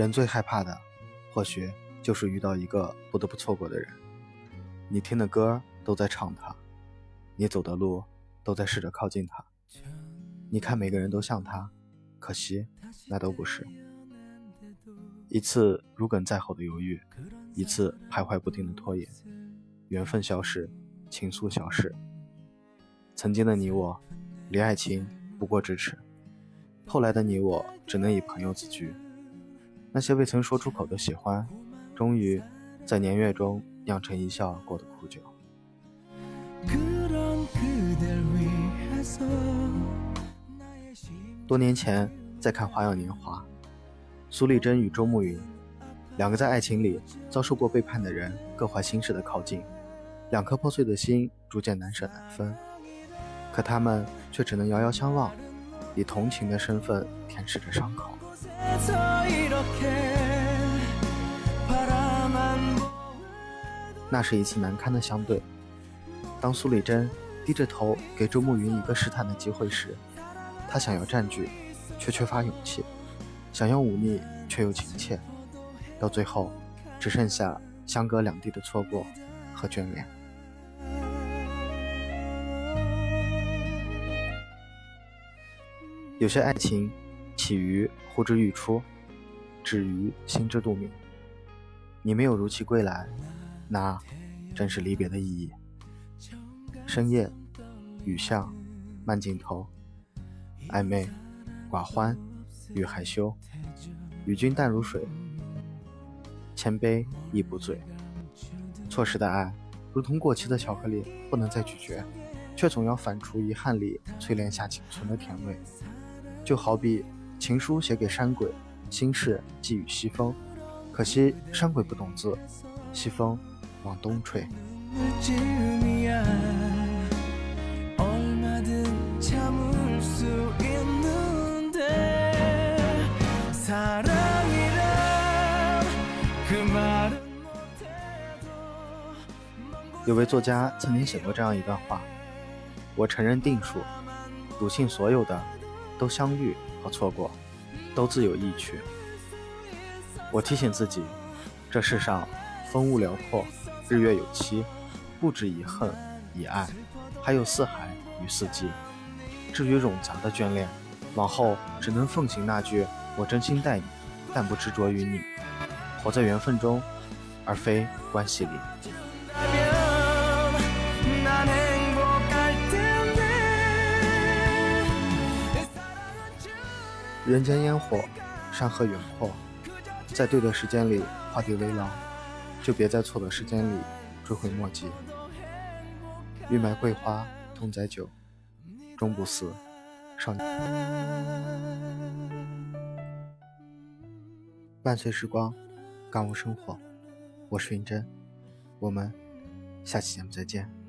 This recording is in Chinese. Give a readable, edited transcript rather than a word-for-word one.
人最害怕的或许就是遇到一个不得不错过的人，你听的歌都在唱他，你走的路都在试着靠近他，你看每个人都像他，可惜那都不是。一次如鲠在喉的犹豫，一次徘徊不定的拖延，缘分消逝，情愫消逝。曾经的你我离爱情不过咫尺，后来的你我只能以朋友自居。那些未曾说出口的喜欢，终于在年月中酿成一笑而过的苦酒。多年前在看《花样年华》，苏丽珍与周慕云两个在爱情里遭受过背叛的人，各怀心事的靠近，两颗破碎的心逐渐难舍难分，可他们却只能遥遥相望，以同情的身份舔舐着伤口。那是一次难堪的相对，当苏丽珍低着头给周慕云一个试探的机会时，她想要占据却缺乏勇气，想要忤逆却又亲切，到最后只剩下相隔两地的错过和眷恋。有些爱情起于呼之欲出，止于心知肚明。你没有如期归来，那正是离别的意义。深夜，雨巷，慢镜头，暧昧，寡欢与害羞，与君淡如水，千杯亦不醉。错失的爱如同过期的巧克力，不能再咀嚼，却总要反刍遗憾里淬炼下仅存的甜味。就好比情书写给山鬼，心事寄予西风，可惜山鬼不懂字，西风往东吹。有位作家曾经写过这样一段话：我承认定数，笃信所有的都相遇和错过，都自有意趣。我提醒自己，这世上风物辽阔，日月有期，不止以恨以爱，还有四海与四季。至于冗杂的眷恋，往后只能奉行那句我真心待你，但不执着于你。活在缘分中，而非关系里。人间烟火，山河远阔，在对的时间里画地为牢，就别在错的时间里追悔莫及。欲买桂花痛载酒，终不似少年。伴随时光，感悟生活，我是云真，我们下期节目再见。